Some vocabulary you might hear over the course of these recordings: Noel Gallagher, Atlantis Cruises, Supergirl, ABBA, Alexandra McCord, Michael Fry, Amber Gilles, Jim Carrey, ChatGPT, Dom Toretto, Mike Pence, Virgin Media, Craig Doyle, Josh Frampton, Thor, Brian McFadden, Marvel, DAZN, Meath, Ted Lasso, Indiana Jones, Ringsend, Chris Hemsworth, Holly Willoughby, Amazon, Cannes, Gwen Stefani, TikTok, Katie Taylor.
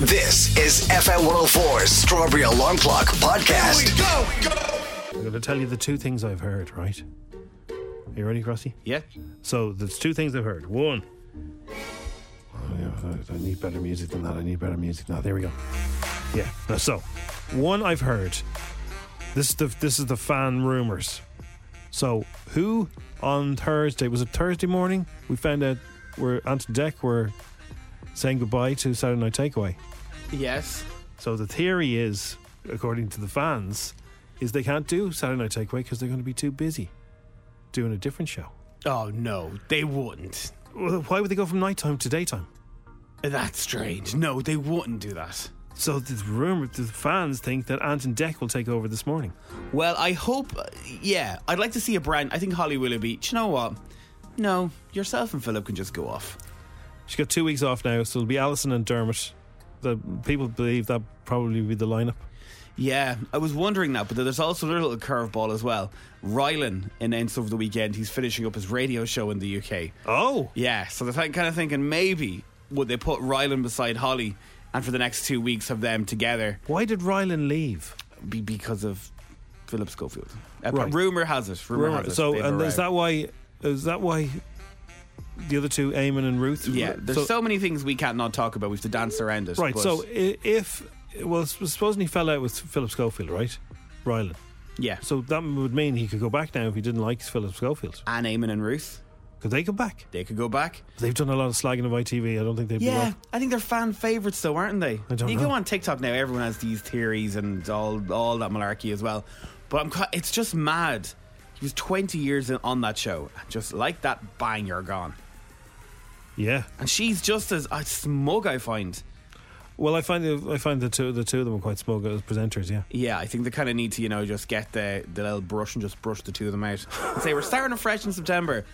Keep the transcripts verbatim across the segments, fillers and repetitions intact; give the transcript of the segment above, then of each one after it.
This is F M one oh four's Strawberry Alarm Clock Podcast. Here we go, go. I'm going to tell you the two things I've heard, right? Are you ready, Crossy? Yeah. So, there's two things I've heard. One. Oh, yeah, I need better music than that. I need better music than that. There we go. Yeah. So, one I've heard. This is the, this is the fan rumours. So, who on Thursday, was it Thursday morning? We found out we're, Ant and Dec were saying goodbye to Saturday Night Takeaway. Yes. So, the theory is, according to the fans, is they can't do Saturday Night Takeaway because they're going to be too busy doing a different show. Oh, no, they wouldn't. Well, why would they go from nighttime to daytime? That's strange. No, they wouldn't do that. So the rumour, the fans think that Ant and Dec will take over this morning. Well, I hope, yeah, I'd like to see a brand. I think Holly Willoughby, do you know what? No, yourself and Philip can just go off. She's got two weeks off now, so it'll be Alison and Dermot. The people believe that'll probably be the lineup. Yeah, I was wondering that, but there's also a little curveball as well. Rylan announced over the weekend he's finishing up his radio show in the U K. Oh. Yeah, so they're kind of thinking maybe would they put Rylan beside Holly and for the next two weeks have them together. Why did Rylan leave? Be- because of Philip Schofield. Uh, right. Rumour has it. Rumour has it. So, and is that why, is that why the other two, Eamon and Ruth? Yeah, there's so, so many things we can't not talk about. We have to dance around it. Right, so if... Well, supposedly he fell out with Philip Schofield, right? Rylan. Yeah. So that would mean he could go back now if he didn't like Philip Schofield. And Eamon and Ruth. Could they go back? They could go back. They've done a lot of slagging of I T V. I don't think they'd yeah, be Yeah, right. I think they're fan favourites though, aren't they? I don't you know. You go on TikTok now, everyone has these theories and all all that malarkey as well. But I'm, it's just mad. He was twenty years in, on that show. Just like that, bang, you're gone. Yeah. And she's just as uh, smug, I find. Well, I find the, I find the two the two of them are quite smug as presenters, yeah. Yeah, I think they kind of need to, you know, just get the, the little brush and just brush the two of them out. And say, we're starting afresh in September.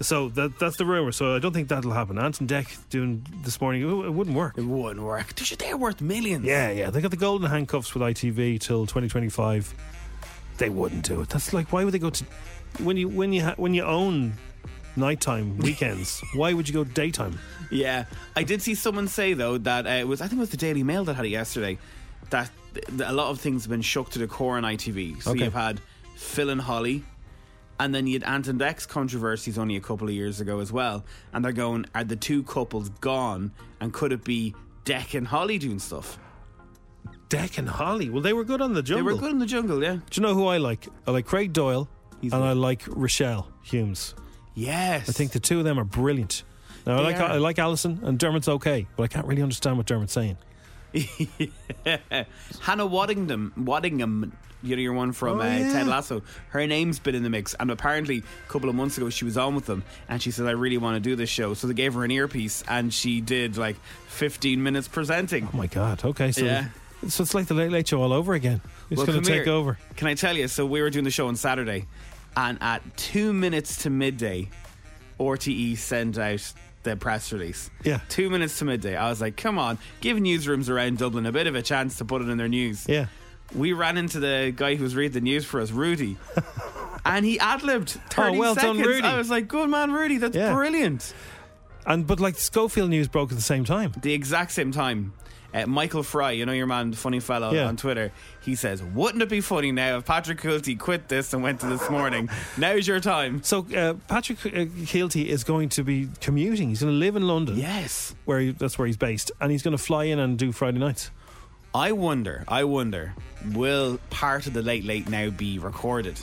So, that that's the rumour. So, I don't think that'll happen. Ant and Dec doing this morning, it, it wouldn't work. It wouldn't work. They're worth millions. Yeah, yeah. They got the golden handcuffs with I T V till twenty twenty-five. They wouldn't do it. That's like, why would they go to... When you, when you, ha- when you own... nighttime weekends. Why would you go daytime? Yeah, I did see someone say though that uh, it was I think it was the Daily Mail that had it yesterday that a lot of things have been shook to the core on I T V. So okay. You've had Phil and Holly, and then you had Ant and Dec's controversies only a couple of years ago as well. And they're going, are the two couples gone? And could it be Dec and Holly doing stuff? Dec and Holly. Well, they were good on The Jungle. They were good on The Jungle. Yeah. Do you know who I like? I like Craig Doyle, He's and good. I like Rochelle Humes. Yes, I think the two of them are brilliant. Now, I like are. I like Alison and Dermot's okay, but I can't really understand what Dermot's saying. Yeah. Hannah Waddingham, Waddingham, you know, you're one from oh, uh, yeah. Ted Lasso. Her name's been in the mix, and apparently a couple of months ago she was on with them, and she said, "I really want to do this show." So they gave her an earpiece, and she did like fifteen minutes presenting. Oh my god! Okay, so yeah. so it's like the Late Late Show all over again. It's well, going to take here. over. Can I tell you? So we were doing the show on Saturday. And at two minutes to midday, R T E sent out the press release. Yeah. Two minutes to midday. I was like, come on, give newsrooms around Dublin a bit of a chance to put it in their news. Yeah. We ran into the guy who was reading the news for us, Rudy. And he ad-libbed thirty oh, well seconds. Done, Rudy. I was like, good man, Rudy, that's yeah. brilliant. And but like the Schofield news broke at the same time. The exact same time. Uh, Michael Fry, you know your man, the funny fellow, yeah. on Twitter, he says, wouldn't it be funny now if Patrick Kielty quit this and went to This Morning? Now's your time. So uh, Patrick Kielty is going to be commuting. He's going to live in London. Yes. where he, That's where he's based. And he's going to fly in and do Friday nights. I wonder, I wonder, will part of the Late Late now be recorded?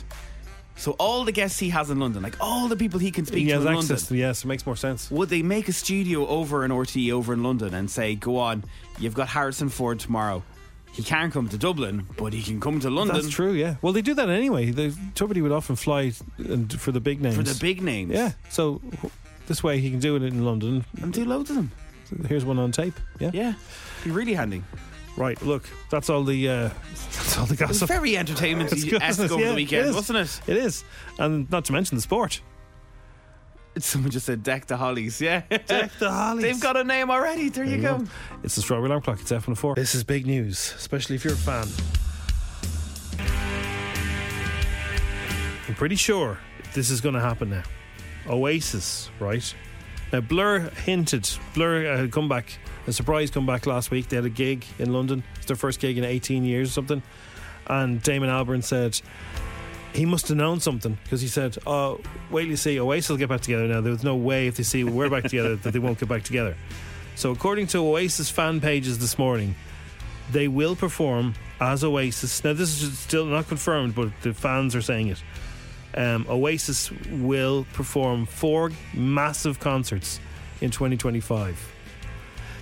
So all the guests he has in London, like all the people he can speak he to has in access London, to, yes, it makes more sense. Would they make a studio over in R T E over in London and say, go on, you've got Harrison Ford tomorrow. He can't come to Dublin, but he can come to London. That's true, yeah. Well, they do that anyway. They, Tuberty would often fly and for the big names. For the big names, yeah. So this way he can do it in London and do loads of them. Here's one on tape. Yeah, yeah. Be really handy. Right, look, that's all the uh, that's all the gossip. It was very entertainment-esque over yeah, the weekend, it wasn't it? It is, and not to mention the sport. Someone just said Deck the Hollies, yeah. Deck the Hollies. They've got a name already, there, there you go. go. It's the Strawberry Alarm Clock, it's F one oh four. This is big news, especially if you're a fan. I'm pretty sure this is going to happen now. Oasis, right? Now, Blur hinted, Blur had uh, come back, a surprise comeback last week. They had a gig in London. It's their first gig in eighteen years or something. And Damon Albarn said he must have known something, because he said, oh, wait till you see, Oasis will get back together now. There was no way if they see we're back together that they won't get back together. So according to Oasis fan pages this morning, they will perform as Oasis. Now this is still not confirmed, but the fans are saying it. Um, Oasis will perform four massive concerts in twenty twenty-five.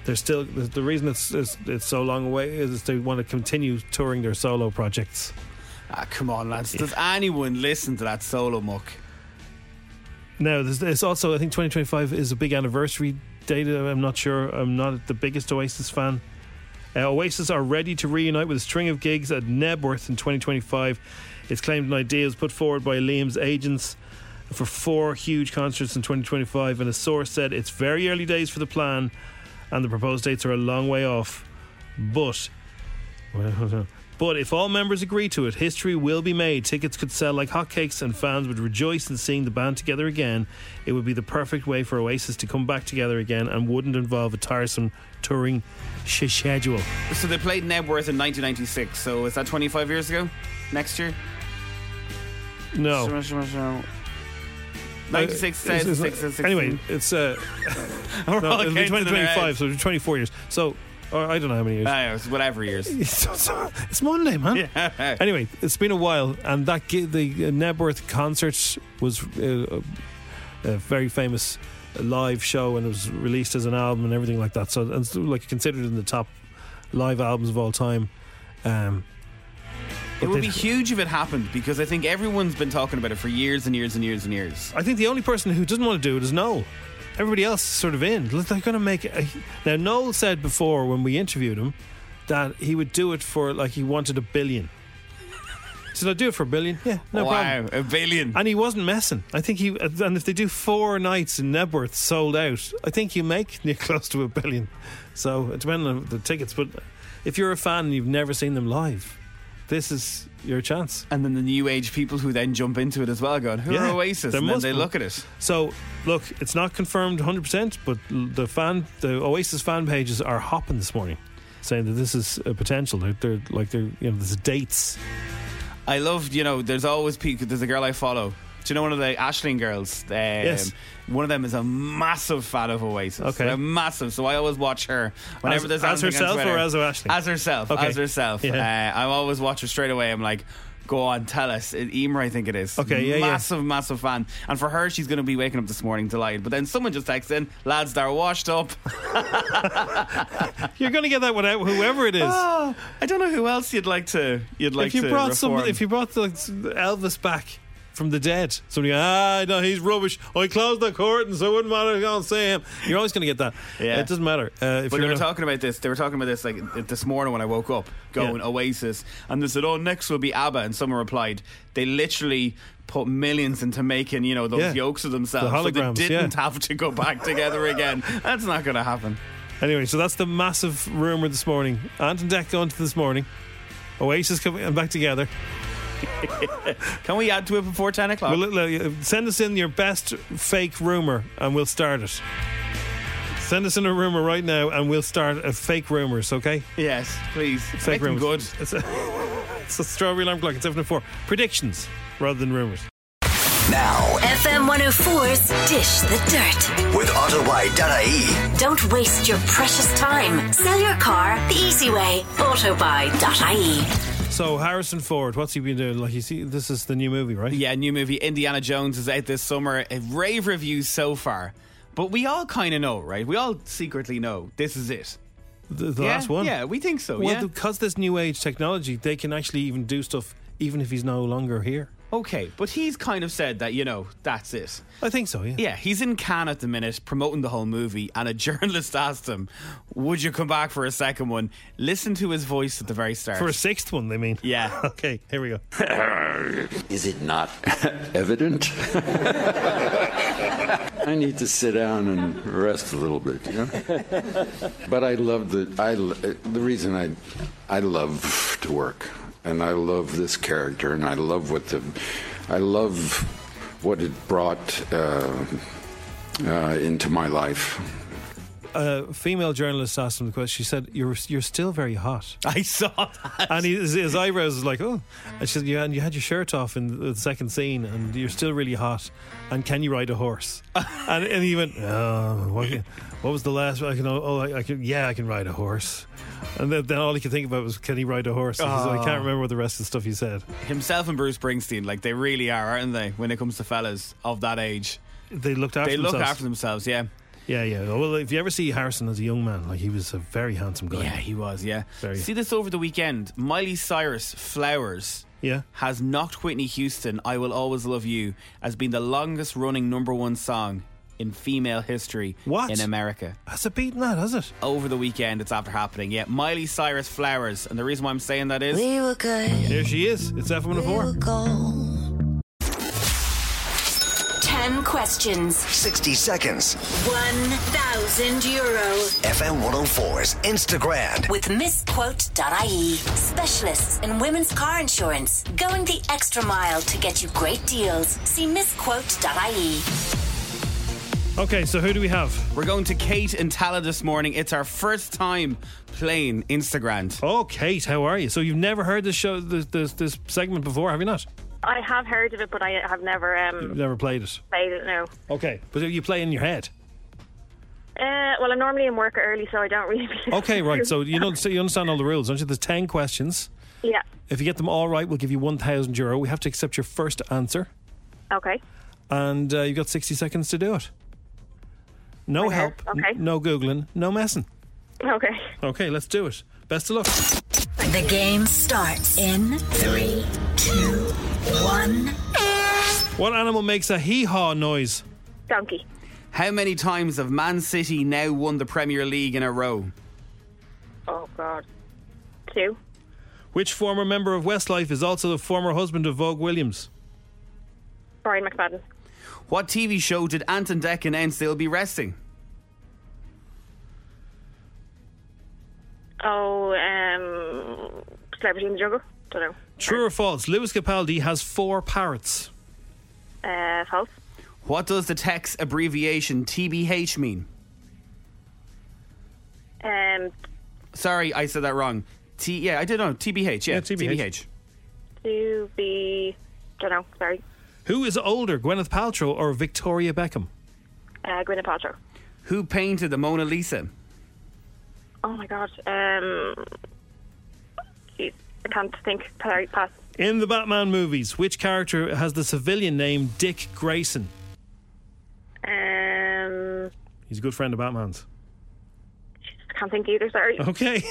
They're still, the reason it's, it's it's so long away is they want to continue touring their solo projects. Ah, come on, lads! Does anyone listen to that solo muck? No, it's also, I think twenty twenty-five is a big anniversary date. I'm not sure. I'm not the biggest Oasis fan. Uh, Oasis are ready to reunite with a string of gigs at Knebworth in twenty twenty-five. It's claimed an idea was put forward by Liam's agents for four huge concerts in twenty twenty-five, and a source said it's very early days for the plan. And the proposed dates are a long way off. But but if all members agree to it, history will be made. Tickets could sell like hotcakes and fans would rejoice in seeing the band together again. It would be the perfect way for Oasis to come back together again and wouldn't involve a tiresome touring schedule. So they played Knebworth in nineteen ninety-six. So is that twenty-five years ago? Next year? No. ninety-six, uh, it's, it's, six, six, anyway, it's uh, no, it'll be twenty twenty-five, so it'll be twenty-four years. So, or I don't know how many years. Uh, it's whatever years. It's, it's Monday, man. Yeah. Anyway, it's been a while, and that the Knebworth concert was uh, a very famous live show, and it was released as an album and everything like that. So, and so, like considered in the top live albums of all time. Um, It would be huge if it happened, because I think everyone's been talking about it for years and years and years and years. I think the only person who doesn't want to do it is Noel. Everybody else is sort of in. They're going to make it. Now, Noel said before when we interviewed him that he would do it for, like, he wanted a billion. He said, I'd do it for a billion. Yeah, no wow, problem. Wow, a billion. And he wasn't messing. I think he, and if they do four nights in Knebworth sold out, I think you make near close to a billion. So it depends on the tickets. But if you're a fan and you've never seen them live, this is your chance. And then the new age people who then jump into it as well, going, who yeah, are Oasis? And then they look at it. So, look, it's not confirmed one hundred percent, but the fan, the Oasis fan pages are hopping this morning, saying that this is a potential. They're, they're like, they're, you know, there's dates. I love, you know, there's always people. There's a girl I follow. Do you know one of the Ashling girls? Um, yes. One of them is a massive fan of Oasis. Okay. They're massive. So I always watch her whenever as, there's as herself on Twitter, or as Ashley? As herself. Okay. As herself. Yeah. Uh, I always watch her straight away. I'm like, go on, tell us. Emer, I think it is. Okay. Yeah. Massive, yeah. massive fan. And for her, she's going to be waking up this morning delighted. But then someone just texts in, lads, they're washed up. You're going to get that one out, whoever it is. Oh, I don't know who else you'd like to. You'd like if you to brought some, if you brought the, Elvis back from the dead, somebody, ah, no, he's rubbish. I closed the curtain, so it wouldn't matter if I don't see him. You're always going to get that. Yeah, it doesn't matter. Uh, if but you're they were gonna... talking about this. They were talking about this like this morning when I woke up, going yeah. Oasis, and they said, "Oh, next will be ABBA," and someone replied, "They literally put millions into making, you know, those yeah. yokes of themselves, the so they didn't yeah. have to go back together again." That's not going to happen. Anyway, so that's the massive rumor this morning. Ant and Dec going to This Morning. Oasis coming back together. Can we add to it before ten o'clock? Well, send us in your best fake rumour and we'll start it. Send us in a rumour right now and we'll start a fake rumours, okay? Yes, please. Fake rumours. Good. It's a, it's a strawberry alarm clock. It's seven oh four. Predictions rather than rumours. Now, F M one oh four's Dish the Dirt with Autobuy.ie. Don't waste your precious time. Sell your car the easy way. Autobuy.ie. So Harrison Ford, what's he been doing? Like, you see, this is the new movie, right? Yeah, new movie. Indiana Jones is out this summer. Rave reviews so far, but we all kind of know, right? We all secretly know this is it. The, the yeah, last one. Yeah, we think so. Well, yeah, because this new age technology, they can actually even do stuff even if he's no longer here. Okay, but he's kind of said that, you know, that's it. I think so, yeah. Yeah, he's in Cannes at the minute promoting the whole movie, and a journalist asked him, would you come back for a second one? Listen to his voice at the very start. For a sixth one, they mean. Yeah. Okay, here we go. Is it not evident? I need to sit down and rest a little bit, you know? But I love the... I, the reason I, I love to work... And I love this character, and I love what the, I love what it brought uh, uh, into my life. A female journalist asked him the question. She said, "You're you're still very hot." I saw that, and he, his, his eyebrows was like, "Oh," and she said, "Yeah, and you had your shirt off in the second scene, and you're still really hot. And can you ride a horse?" and, and he went, "Oh, what, can, what was the last? I can, oh, I, I can, yeah, I can ride a horse." And then, then all he could think about was, can he ride a horse? Oh. Like, I can't remember what the rest of the stuff he said. Himself and Bruce Springsteen, like, they really are, aren't they, when it comes to fellas of that age? They looked after they themselves. They look after themselves, yeah. Yeah, yeah. Well, if you ever see Harrison as a young man, like, he was a very handsome guy. Yeah, he was, yeah. Very. See this over the weekend. Miley Cyrus, Flowers, yeah, has knocked Whitney Houston, I Will Always Love You, as being the longest running number one song in female history. What? In America. Has it beaten that, has it? Over the weekend, it's after happening. Yeah, Miley Cyrus, Flowers. And the reason why I'm saying that is... We were good. There she is. It's F one oh four. ten questions. sixty seconds. one thousand euro. F M one oh four's Instagram. With misquote.ie. Specialists in women's car insurance. Going the extra mile to get you great deals. See misquote.ie. Okay, so who do we have? We're going to Kate in Tala this morning. It's our first time playing Instagram. Oh, Kate, how are you? So you've never heard this show, this this, this segment before, have you not? I have heard of it, but I have never... Um, You've never played it? Played it, no. Okay, but you play in your head? Uh, well, I'm normally in work early, so I don't really... Okay, right, so you know, so you understand all the rules, don't you? There's ten questions. Yeah. If you get them all right, we'll give you one thousand euro. We have to accept your first answer. Okay. And uh, you've got sixty seconds to do it. No okay. help, okay. N- no Googling, no messing. Okay. Okay, let's do it. Best of luck. The game starts in three, two, one. What animal makes a hee-haw noise? Donkey. How many times have Man City now won the Premier League in a row? Oh, God. Two. Which former member of Westlife is also the former husband of Vogue Williams? Brian McFadden. What T V show did Ant and Dec announce they'll be resting? Oh, um, Celebrity in the Jungle? Don't know. True or false? Lewis Capaldi has four parrots. Uh, false. What does the text abbreviation T B H mean? Um. Sorry, I said that wrong. T. Yeah, I did know. T B H. Yeah, yeah, T B H. To be. Don't know. Sorry. Who is older, Gwyneth Paltrow or Victoria Beckham? Uh, Gwyneth Paltrow. Who painted the Mona Lisa? Oh my God. Um, geez, I can't think. Pass. In the Batman movies, which character has the civilian name Dick Grayson? Um, He's a good friend of Batman's. I can't think either, sorry. Okay.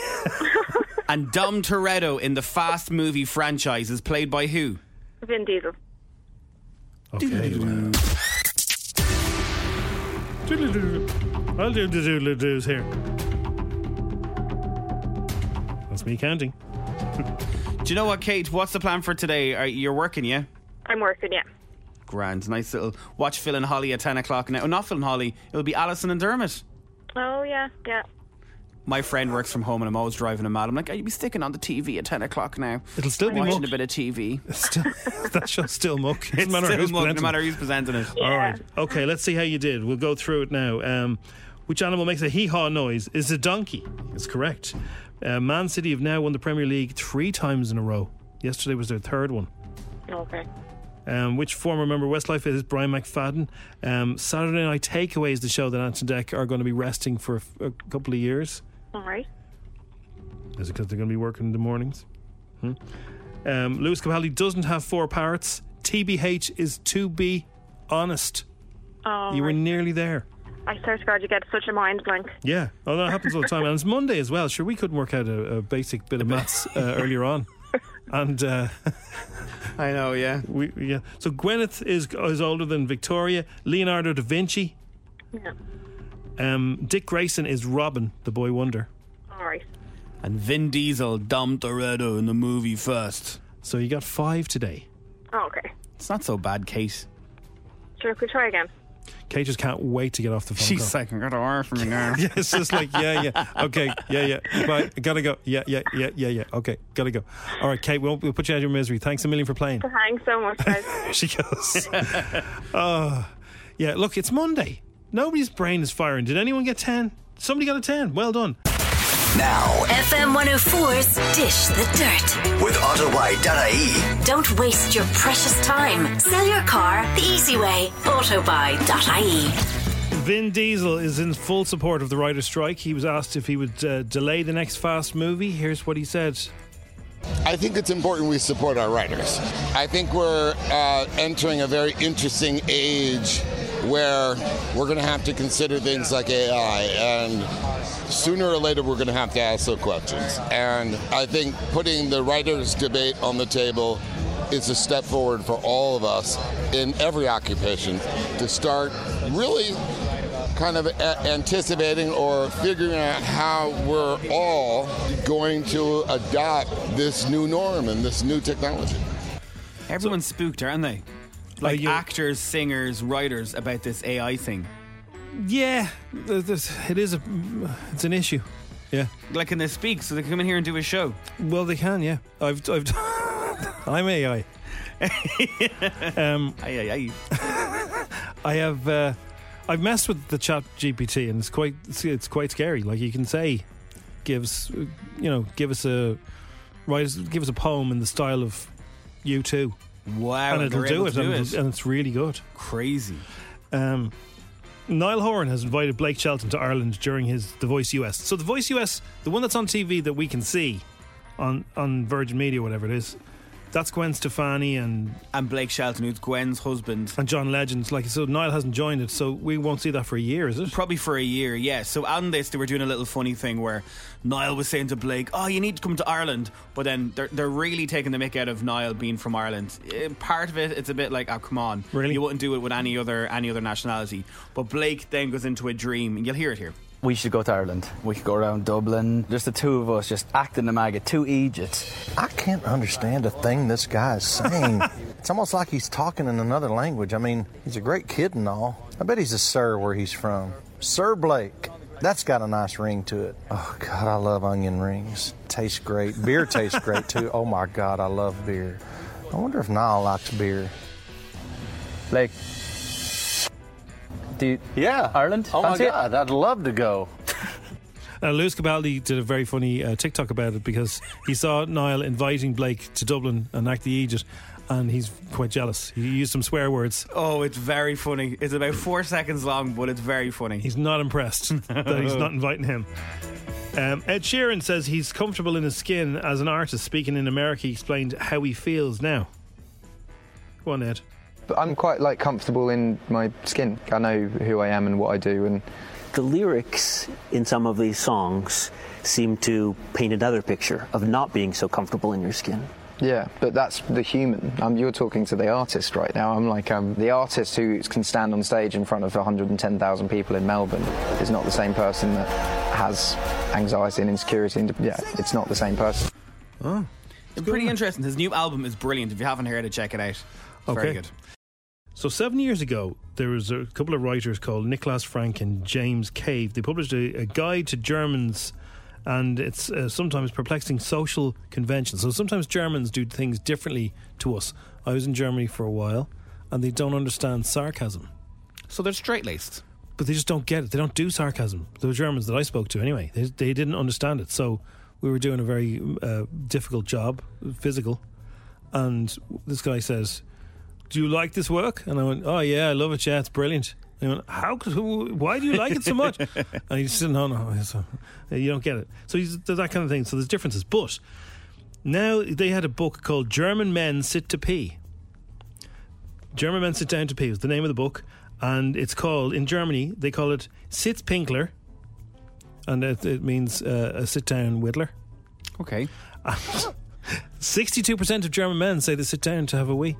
And Dom Toretto in the Fast Movie franchise is played by who? Vin Diesel. Okay. I'll do the doodle doos here. That's me counting. Do you know what, Kate? What's the plan for today? Are, you're working, yeah? I'm working, yeah. Grand. Nice little watch Phil and Holly at ten o'clock now. Not Phil and Holly. It'll be Alison and Dermot. Oh, yeah, yeah. My friend works from home and I'm always driving him mad. I'm like, oh, you'll be sticking on the T V at ten o'clock now. It'll still I'm be watching muck. A bit of T V. Still, that show's still muck. It's still muck, no matter who's presenting it. Yeah. All right. Okay, let's see how you did. We'll go through it now. Um, Which animal makes a hee-haw noise? Is a donkey. It's correct. Uh, Man City have now won the Premier League three times in a row. Yesterday was their third one. Okay. Um, which former member of Westlife is Brian McFadden? Um, Saturday Night Takeaway is the show that Ant and Dec are going to be resting for a, f- a couple of years. All right. Is it because they're going to be working in the mornings? Hmm? Um, Lewis Capaldi doesn't have four parrots. T B H is to be honest. Oh, you were nearly there. I swear to God, you get such a mind blank. Yeah, oh, that happens all the time. And it's Monday as well. Sure, we couldn't work out a, a basic bit of maths uh, earlier on. And uh, I know, yeah. We, yeah. So Gwyneth is is older than Victoria. Leonardo da Vinci. Yeah. Um, Dick Grayson is Robin, the boy wonder. All right. And Vin Diesel, Dom Toretto in the movie first. So you got five today. Oh, okay. It's not so bad, Kate. Sure, could try again. Kate just can't wait to get off the phone. She's call. Like, I got an R from the R. Yeah, it's just like, yeah, yeah, okay, yeah, yeah, bye, gotta go, yeah, yeah, yeah, yeah, yeah, okay, gotta go. All right, Kate, we'll, we'll put you out of your misery. Thanks a million for playing. Thanks so much, guys. She goes. Oh, yeah. Look, it's Monday. Nobody's brain is firing. Did anyone get ten? Somebody got a ten. Well done. Now, F M one oh four's Dish the Dirt with Autobuy.ie. Don't waste your precious time. Sell your car the easy way. Autobuy.ie. Vin Diesel is in full support of the writer's strike. He was asked if he would uh, delay the next Fast movie. Here's what he said. I think it's important we support our writers. I think we're uh, entering a very interesting age where we're going to have to consider things like A I, and sooner or later we're going to have to ask those questions. And I think putting the writers' debate on the table is a step forward for all of us in every occupation to start really kind of a- anticipating or figuring out how we're all going to adopt this new norm and this new technology. Everyone's spooked, aren't they? Like you- actors, singers, writers about this A I thing. Yeah, it is a, it's an issue. Yeah. Like, can they speak so they can come in here and do a show? Well, they can, yeah. I've, I've, I'm A I. um, aye, aye, aye. I have, uh, I've messed with the chat G P T, and it's quite, it's, it's quite scary. Like, you can say, gives, you know, give us a, write us, give us a poem in the style of U two. Wow, and it'll do it, do and, it. It'll, and it's really good. Crazy. Um. Niall Horan has invited Blake Shelton to Ireland during his The Voice U S. So The Voice U S, the one that's on T V that we can see on, on Virgin Media, whatever it is, that's Gwen Stefani and... And Blake Shelton, who's Gwen's husband. And John Legend. Like, so Niall hasn't joined it, so we won't see that for a year, is it? Probably for a year, yeah. So on this, they were doing a little funny thing where Niall was saying to Blake, oh, you need to come to Ireland. But then they're, they're really taking the mick out of Niall being from Ireland. Part of it, it's a bit like, oh, come on. Really? You wouldn't do it with any other any other nationality. But Blake then goes into a dream, and you'll hear it here. We should go to Ireland. We could go around Dublin. Just the two of us just acting the maggot. Two Egypts. I can't understand a thing this guy is saying. It's almost like he's talking in another language. I mean, he's a great kid and all. I bet he's a sir where he's from. Sir Blake. That's got a nice ring to it. Oh, God, I love onion rings. Tastes great. Beer tastes great, too. Oh, my God, I love beer. I wonder if Niall likes beer. Blake. You, yeah, Ireland. Oh my God, it? I'd love to go. uh, Lewis Capaldi did a very funny uh, TikTok about it because he saw Niall inviting Blake to Dublin and act the Egypt, and he's quite jealous. He used some swear words. Oh, it's very funny. It's about four seconds long, but it's very funny. He's not impressed that he's not inviting him. Um, Ed Sheeran says he's comfortable in his skin as an artist. Speaking in America, he explained how he feels now. Go on, Ed. I'm quite like comfortable in my skin. I know who I am and what I do. And the lyrics in some of these songs seem to paint another picture of not being so comfortable in your skin. Yeah, but that's the human. Um, you're talking to the artist right now. I'm like um, the artist who can stand on stage in front of one hundred ten thousand people in Melbourne is not the same person that has anxiety and insecurity. And, yeah, it's not the same person. Oh, it's pretty interesting. His new album is brilliant. If you haven't heard it, check it out. It's okay. Very good. So seven years ago, there was a couple of writers called Niklas Frank and James Cave. They published a, a guide to Germans and its uh, sometimes perplexing social conventions. So sometimes Germans do things differently to us. I was in Germany for a while, and they don't understand sarcasm. So they're straight-laced. but they just don't get it. They don't do sarcasm. The Germans that I spoke to anyway, they, they didn't understand it. So we were doing a very uh, difficult job, physical, and this guy says, do you like this work? And I went, oh yeah, I love it, yeah, it's brilliant. And he went, how, why do you like it so much? And he said, no, no, you don't get it. So he's, that kind of thing. So there's differences. But now they had a book called German Men Sit to Pee. German Men Sit Down to Pee was the name of the book. And it's called, in Germany, they call it Sitz Pinkler. And it, it means uh, a sit-down whittler. Okay. sixty-two percent of German men say they sit down to have a wee.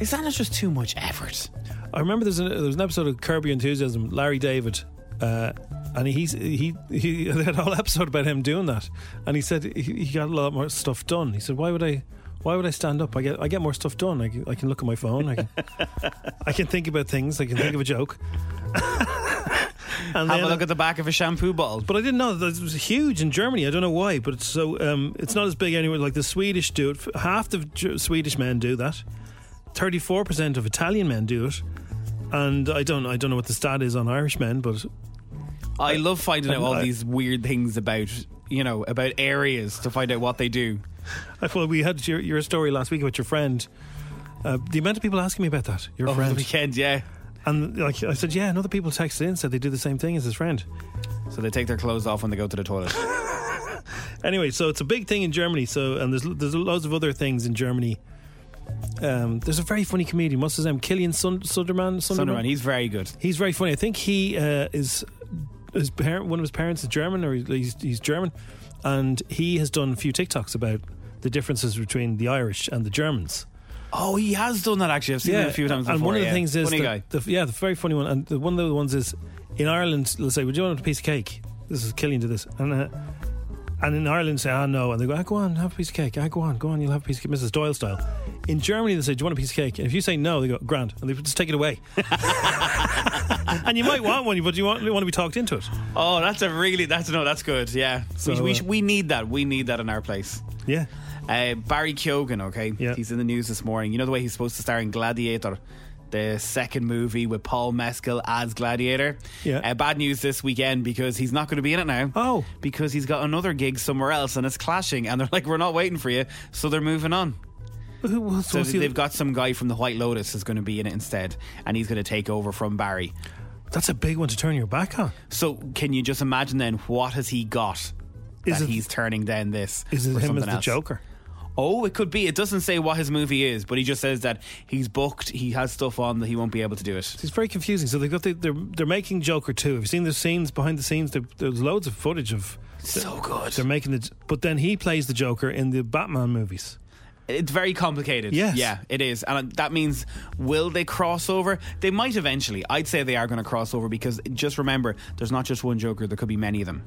Is that not just too much effort? I remember there's an, there was an episode of Curb Your Enthusiasm, Larry David, uh, and he's, he he they had a whole episode about him doing that, and he said he, he got a lot more stuff done. He said, why would I why would I stand up? I get I get more stuff done. I can, I can look at my phone. I can I can think about things. I can think of a joke. And have a look at the back of a shampoo bottle. But I didn't know that it was huge in Germany. I don't know why, but it's so um, it's not as big anywhere. Like the Swedish do it. Half the Swedish men do that. thirty-four percent of Italian men do it. And I don't I don't know what the stat is on Irish men, but I, I love finding out all I, these weird things about, you know, about areas to find out what they do. I thought we had your, your story last week about your friend. Uh, the amount of people asking me about that, your oh, friend. Over the weekend, yeah. And like I said, yeah, and other people texted in and said they do the same thing as his friend. So they take their clothes off when they go to the toilet. Anyway, so it's a big thing in Germany. So and there's there's loads of other things in Germany. Um, there's a very funny comedian. What's his name? Killian Sun- Sunderman? Sunderman. Sunderman. He's very good. He's very funny. I think he uh, is his parent. One of his parents is German, or he's, he's German, and he has done a few TikToks about the differences between the Irish and the Germans. Oh, he has done that actually. I've seen yeah. it a few times before. And one of the yeah. things is, funny guy. The, yeah, the very funny one. And the, one of the ones is in Ireland. Let's say, would you want a piece of cake? This is Killian to this, and uh, and in Ireland say, ah, oh, no, and they go, ah, go on, have a piece of cake. Ah, go on, go on, you'll have a piece of cake, Missus Doyle style. In Germany, they say, do you want a piece of cake? And if you say no, they go, grand, and they just take it away. And you might want one, but you want, you want to be talked into it. Oh, that's a really that's no, that's good. Yeah, so, we, we, uh, we need that. We need that in our place. Yeah. Uh, Barry Keoghan, okay, yeah. He's in the news this morning. You know the way he's supposed to star in Gladiator, the second movie with Paul Mescal as Gladiator. Yeah. Uh, bad news this weekend because he's not going to be in it now. Oh, because he's got another gig somewhere else and it's clashing, and they're like, we're not waiting for you, so they're moving on. Who, so they've the- got some guy from the White Lotus is going to be in it instead, and he's going to take over from Barry. That's a big one to turn your back on. So can you just imagine then what has he got is that it, he's turning down this? Is it him as the else? Joker? Oh, it could be. It doesn't say what his movie is, but he just says that he's booked, he has stuff on, that he won't be able to do it. It's very confusing. So they've got the, they're they're making Joker two. Have you seen the scenes behind the scenes? There, there's loads of footage of so good. They're making it, the, but then he plays the Joker in the Batman movies. It's very complicated. Yes. Yeah, it is. And that means, will they cross over? They might eventually. I'd say they are going to cross over because just remember, there's not just one Joker, there could be many of them.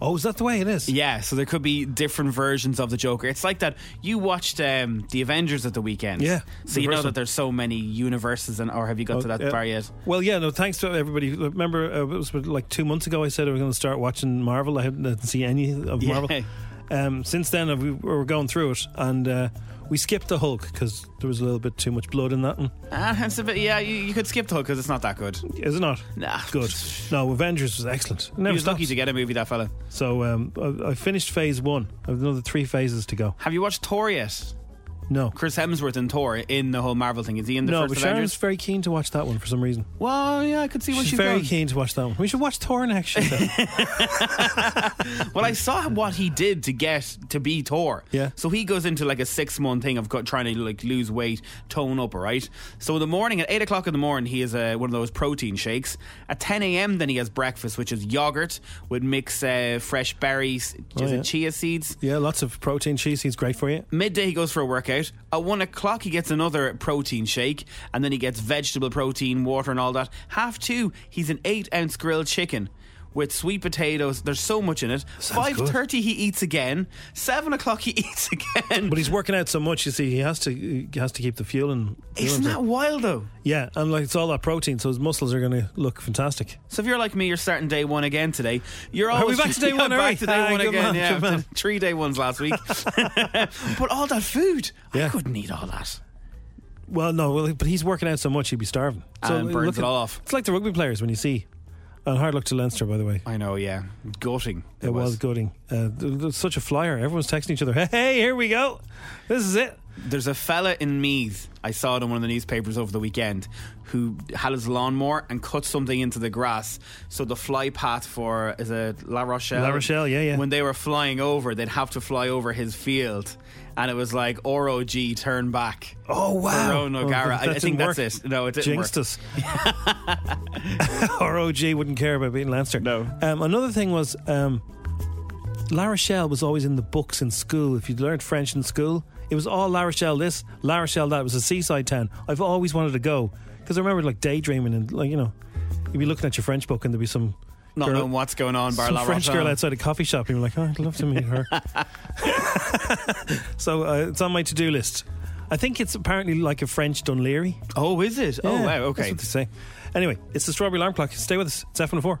Oh, is that the way it is? Yeah, so there could be different versions of the Joker. It's like that you watched um, The Avengers at the weekend. Yeah. So you know that there's so many universes, and or have you got oh, to that yeah. far yet? Well, yeah, no, thanks to everybody. Remember, uh, it was like two months ago I said I was going to start watching Marvel. I didn't see any of Marvel. Yeah. Um, since then, we were going through it, and uh, we skipped the Hulk because there was a little bit too much blood in that one. Uh, it's a bit, yeah, you, you could skip the Hulk because it's not that good. Is it not? Nah. Good. No, Avengers was excellent. Never he was stops. Lucky to get a movie, that fella. So um, I, I finished phase one. I have another three phases to go. Have you watched Thor yet? No. Chris Hemsworth and Thor in the whole Marvel thing. Is he in the no, first Avengers? No, but Sharon's very keen to watch that one for some reason. Well, yeah, I could see what she's, she's very done. Keen to watch that one. We should watch Thor next year. Well, I saw what he did to get to be Thor. Yeah. So he goes into like a six month thing of trying to like lose weight, tone up, alright? So in the morning, at eight o'clock in the morning, he has uh, one of those protein shakes. At ten a.m. then he has breakfast, which is yogurt with mixed uh, fresh berries, oh, yeah. chia seeds. Yeah, lots of protein, chia seeds, great for you. Midday he goes for a workout. Out. At one o'clock he gets another protein shake, and then he gets vegetable protein, water and all that. Half two he's an eight ounce grilled chicken with sweet potatoes. There's so much in it. Five thirty he eats again. Seven o'clock he eats again. But he's working out so much, you see, he has to he has to keep the fuel in. Isn't that wild though? Yeah, and like it's all that protein, so his muscles are going to look fantastic. So if you're like me, you're starting day one again today. You're always, are we back to day one? Back right? to day ah, one again man, yeah, man. Three day ones last week. But all that food, yeah. I couldn't eat all that. Well, no, but he's working out so much he'd be starving. So and burns it all off. It's like the rugby players when you see. And hard luck to Leinster, by the way. I know, yeah. Gutting. It, it was, was gutting. Uh, was such a flyer. Everyone's texting each other. Hey, here we go. This is it. There's a fella in Meath, I saw it in one of the newspapers over the weekend, who had his lawnmower and cut something into the grass. So the fly path for is it La Rochelle? La Rochelle, yeah, yeah. When they were flying over, they'd have to fly over his field. And it was like R O G turn back. Oh wow! Ronan O'Gara. Oh, I think work. That's it. No, it didn't jinxed work. Us. R O G wouldn't care about being Leinster. No. Um, another thing was um, La Rochelle was always in the books in school. If you'd learned French in school, it was all La Rochelle this, La Rochelle that. It was a seaside town. I've always wanted to go because I remember like daydreaming and like you know, you'd be looking at your French book and there'd be some. Not girl, knowing what's going on bar some La French girl outside a coffee shop and you're like, oh, I'd love to meet her. So uh, it's on my to-do list. I think it's apparently like a French Dunleary. Oh, is it? Yeah, oh wow, okay. That's what they say. Anyway, it's the Strawberry Alarm Clock. Stay with us. It's F one oh four.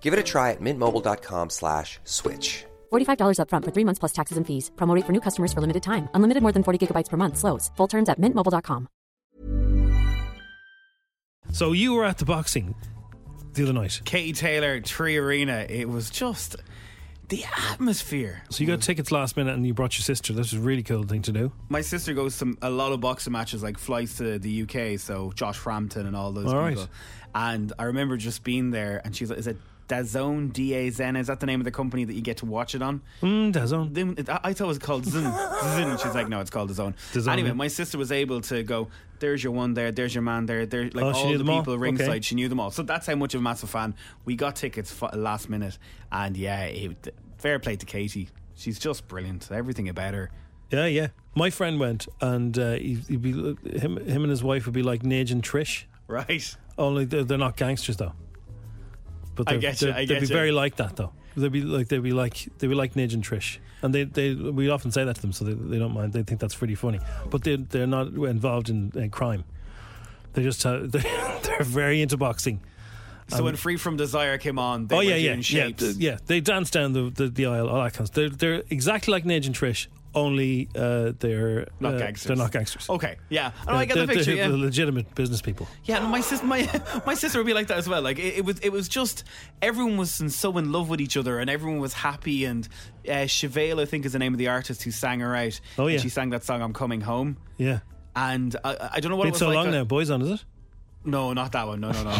Give it a try at mint mobile dot com slash switch. forty-five dollars up front for three months plus taxes and fees. Promo rate for new customers for limited time. Unlimited more than forty gigabytes per month slows. Full terms at mint mobile dot com. So you were at the boxing the other night. Katie Taylor, Tree Arena. It was just the atmosphere. So you got tickets last minute and you brought your sister. That's a really cool thing to do. My sister goes to a lot of boxing matches, like flies to the U K. So Josh Frampton and all those all people. Right. And I remember just being there and she's like, is it DAZN, D A Z N, is that the name of the company that you get to watch it on? Mm, DAZN. I, I thought it was called Zn. She's like, no, it's called DAZN. DAZN. Anyway, my sister was able to go, there's your one there, there's your man there, there like oh, all the people all? ringside, okay. She knew them all. So that's how much of a massive fan. We got tickets last minute, and yeah, it, fair play to Katie. She's just brilliant, everything about her. Yeah, yeah. My friend went, and uh, he'd, he'd be, him, him and his wife would be like Nige and Trish. Right. Only they're, they're not gangsters, though. But I get you, I get They'd be you. very like that though. They'd be like they'd be like they'd be like Nige and Trish, and they they we often say that to them, so they, they don't mind. They think that's pretty funny. But they they're not involved in, in crime. They just uh, they're, they're very into boxing. So um, when Free From Desire came on, they oh yeah yeah shapes. yeah yeah they danced down the the, the aisle. All that kind of they're they're exactly like Nige and Trish. Only uh, they're not uh, gangsters. They're not gangsters. Okay, yeah. Oh, I get the picture. They're yeah. legitimate business people. Yeah, no, my sister, my my sister would be like that as well. Like it, it was, it was just everyone was so in love with each other, and everyone was happy. And uh, Chevelle, I think, is the name of the artist who sang her out. Oh yeah, and she sang that song "I'm Coming Home." Yeah, and I, I don't know what it's it was so like long a, now. Boys on, is it? No, not that one. No, no, no.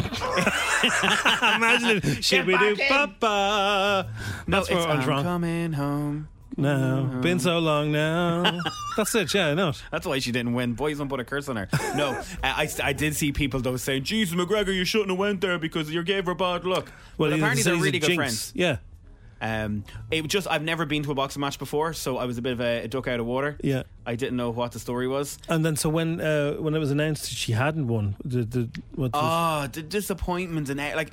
Imagine it. Should we do Papa? No, that's it's I'm wrong. Coming home. No, mm-hmm. Been so long now. That's it, yeah, I know. That's why she didn't win. Boys don't put a curse on her. No, I, I, I did see people though saying, Jesus McGregor, you shouldn't have went there because you gave her bad luck. Well, but apparently they're really good jinx. friends. Yeah. Um, it just I've never been to a boxing match before, so I was a bit of a, a duck out of water. Yeah, I didn't know what the story was. And then so when uh, when it was announced that she hadn't won, the the what? The, oh, the disappointment and like.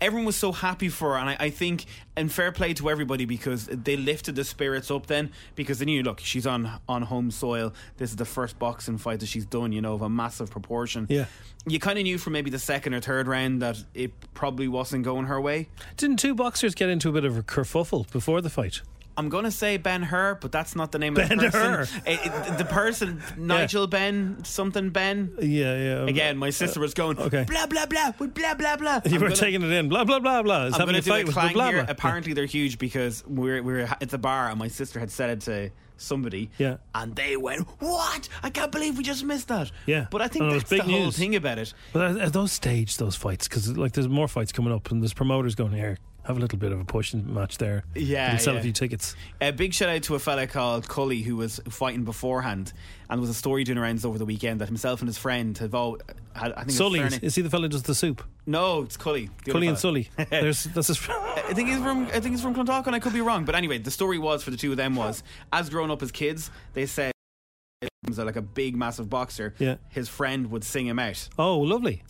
everyone was so happy for her, and I, I think, and fair play to everybody, because they lifted the spirits up then, because they knew, look, she's on, on home soil. This is the first boxing fight that she's done, you know, of a massive proportion. Yeah. You kind of knew from maybe the second or third round that it probably wasn't going her way. Didn't two boxers get into a bit of a kerfuffle before the fight? I'm going to say Ben Hur, but that's not the name ben of the person. Ben Hur. The person, Nigel yeah. Ben, something Ben. Yeah, yeah. Um, Again, my sister was going, uh, okay. blah, blah, blah, blah, blah, blah. You I'm were gonna, taking it in. Blah, blah, blah, blah. It's I'm going to do a clang blah, here. Blah. Apparently they're huge because we're, we're at the bar and my sister had said it to somebody. Yeah. And they went, what? I can't believe we just missed that. Yeah. But I think no, that's the news. Whole thing about it. But are those staged, those fights? Because like, there's more fights coming up and there's promoters going here. Have a little bit of a push and match there. Yeah, and sell yeah. a few tickets. A big shout out to a fella called Cully who was fighting beforehand, and there was a story doing around over the weekend that himself and his friend have all had. I think Sully it was is he the fella who does the soup? No, it's Cully. Cully and Sully. There's that's his. I think he's from. I think he's from Clondalkin, and I could be wrong, but anyway, the story was for the two of them was as grown up as kids, they said. Like a big massive boxer yeah. his friend would sing him out. Oh, lovely.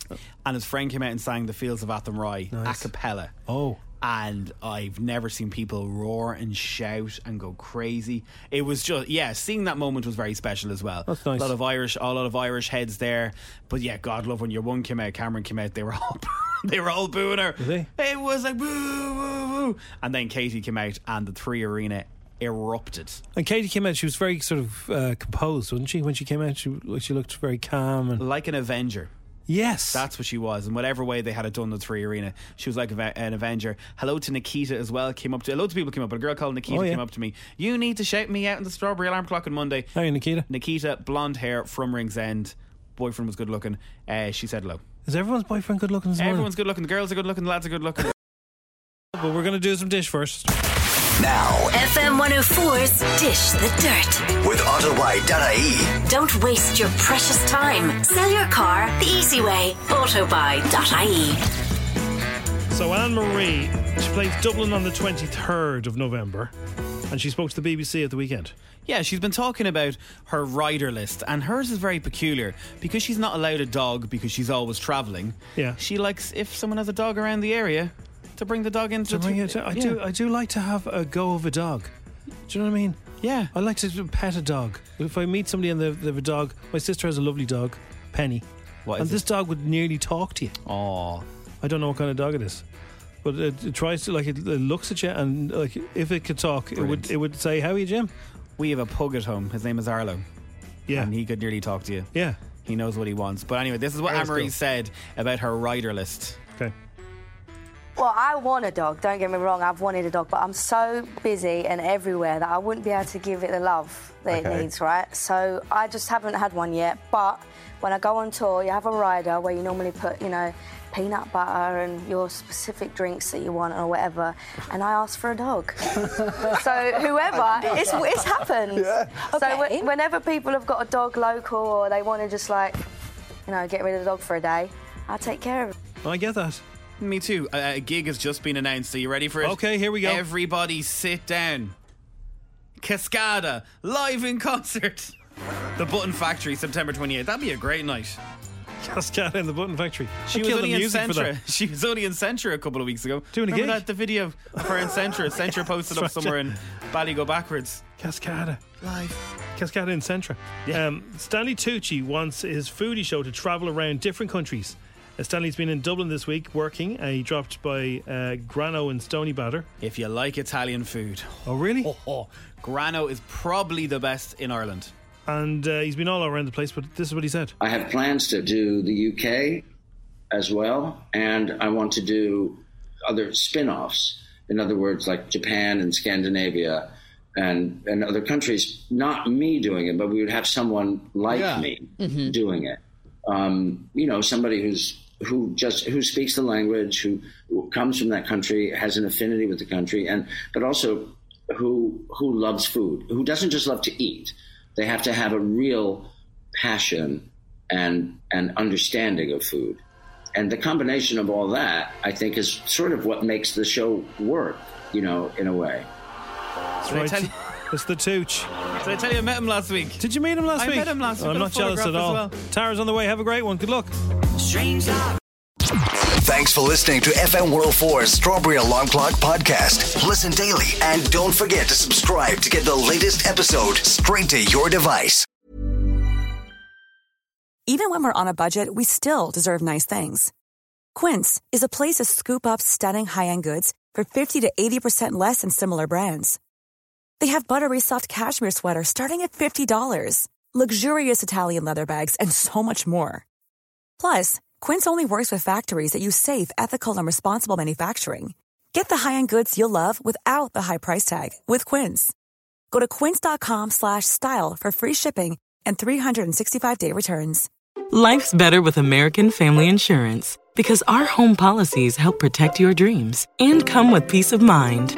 And his friend came out and sang The Fields of Athenry nice. A cappella. Oh. And I've never seen people roar and shout and go crazy. It was just yeah seeing that moment was very special as well. That's nice. A lot of Irish a lot of Irish heads there, but yeah, God love when your one came out, Cameron came out, they were all they were all booing her. Really? It was like boo boo boo, and then Katie came out and the three arena erupted. And Katie came out, she was very sort of uh, composed, wasn't she? When she came out, she she looked very calm and like an Avenger. Yes, that's what she was. In whatever way they had it done, the three arena, she was like an Avenger. Hello to Nikita as well. Came up to loads of people came up, but a girl called Nikita oh, yeah. came up to me. You need to shout me out in the Strawberry Alarm Clock on Monday. How are you, Nikita? Nikita, blonde hair from Ringsend. Boyfriend was good looking. Uh, she said hello. Is everyone's boyfriend good looking? As well? Everyone's good looking. The girls are good looking. The lads are good looking. But we're gonna do some dish first. Now F M one oh four's Dish the Dirt with Autobuy.ie. Don't waste your precious time. Sell your car the easy way. Autobuy.ie. So Anne-Marie, she plays Dublin on the twenty-third of November, and she spoke to the B B C at the weekend. Yeah, she's been talking about her rider list, and hers is very peculiar because she's not allowed a dog because she's always travelling. Yeah, she likes if someone has a dog around the area to bring the dog into. To bring it to, I yeah. do. I do like to have a go of a dog. Do you know what I mean? Yeah. I like to pet a dog. If I meet somebody and they have a dog, my sister has a lovely dog, Penny. What? And this it? dog would nearly talk to you. Oh. I don't know what kind of dog it is, but it, it tries to like it, it looks at you, and like if it could talk, Brilliant. it would it would say, "How are you, Jim?" We have a pug at home. His name is Arlo. Yeah. And he could nearly talk to you. Yeah. He knows what he wants. But anyway, this is what Anne-Marie cool. said about her rider list. Okay. Well, I want a dog, don't get me wrong, I've wanted a dog, but I'm so busy and everywhere that I wouldn't be able to give it the love that okay. it needs, right? So I just haven't had one yet, but when I go on tour, you have a rider where you normally put, you know, peanut butter and your specific drinks that you want or whatever, and I asked for a dog. So whoever, it's, it's happened. Yeah. Okay. So w- whenever people have got a dog local or they want to just like, you know, get rid of the dog for a day, I take care of it. I get that. Me too. A, a gig has just been announced. Are you ready for it? Okay, here we go. Everybody sit down. Cascada, live in concert. The Button Factory, September twenty-eighth. That'd be a great night. Cascada in the Button Factory. She was, only in Sentra. she was only in Sentra a couple of weeks ago. Doing a Remember gig? That, the video of her in Sentra. Sentra posted up somewhere in Bally Go Backwards. Cascada. Live. Cascada in Sentra. Yeah. Um, Stanley Tucci wants his foodie show to travel around different countries. Stanley's been in Dublin this week working. Uh, he dropped by uh, Grano and Stony Batter. If you like Italian food. Oh, really? Oh, oh. Grano is probably the best in Ireland. And uh, he's been all around the place, but this is what he said. I have plans to do the U K as well, and I want to do other spin-offs. In other words, like Japan and Scandinavia and, and other countries. Not me doing it, but we would have someone like yeah. me mm-hmm. doing it. Um, you know, somebody who's who just who speaks the language, who, who comes from that country, has an affinity with the country, and but also who who loves food, who doesn't just love to eat. They have to have a real passion and and understanding of food, and the combination of all that, I think, is sort of what makes the show work. You know, in a way. That's right. Tell you, it's the Tooch. Did I tell you I met him last week? Did you meet him last I week? I met him last week. Oh, I'm not jealous at all. Well. Tara's on the way. Have a great one. Good luck. Strange. Thanks for listening to F M one oh four's Strawberry Alarm Clock podcast. Listen daily and don't forget to subscribe to get the latest episode straight to your device. Even when we're on a budget, we still deserve nice things. Quince is a place to scoop up stunning high-end goods for fifty to eighty percent less than similar brands. They have buttery soft cashmere sweaters starting at fifty dollars, luxurious Italian leather bags, and so much more. Plus, Quince only works with factories that use safe, ethical, and responsible manufacturing. Get the high-end goods you'll love without the high price tag with Quince. Go to quince.com slash style for free shipping and three sixty-five day returns. Life's better with American Family Insurance because our home policies help protect your dreams and come with peace of mind.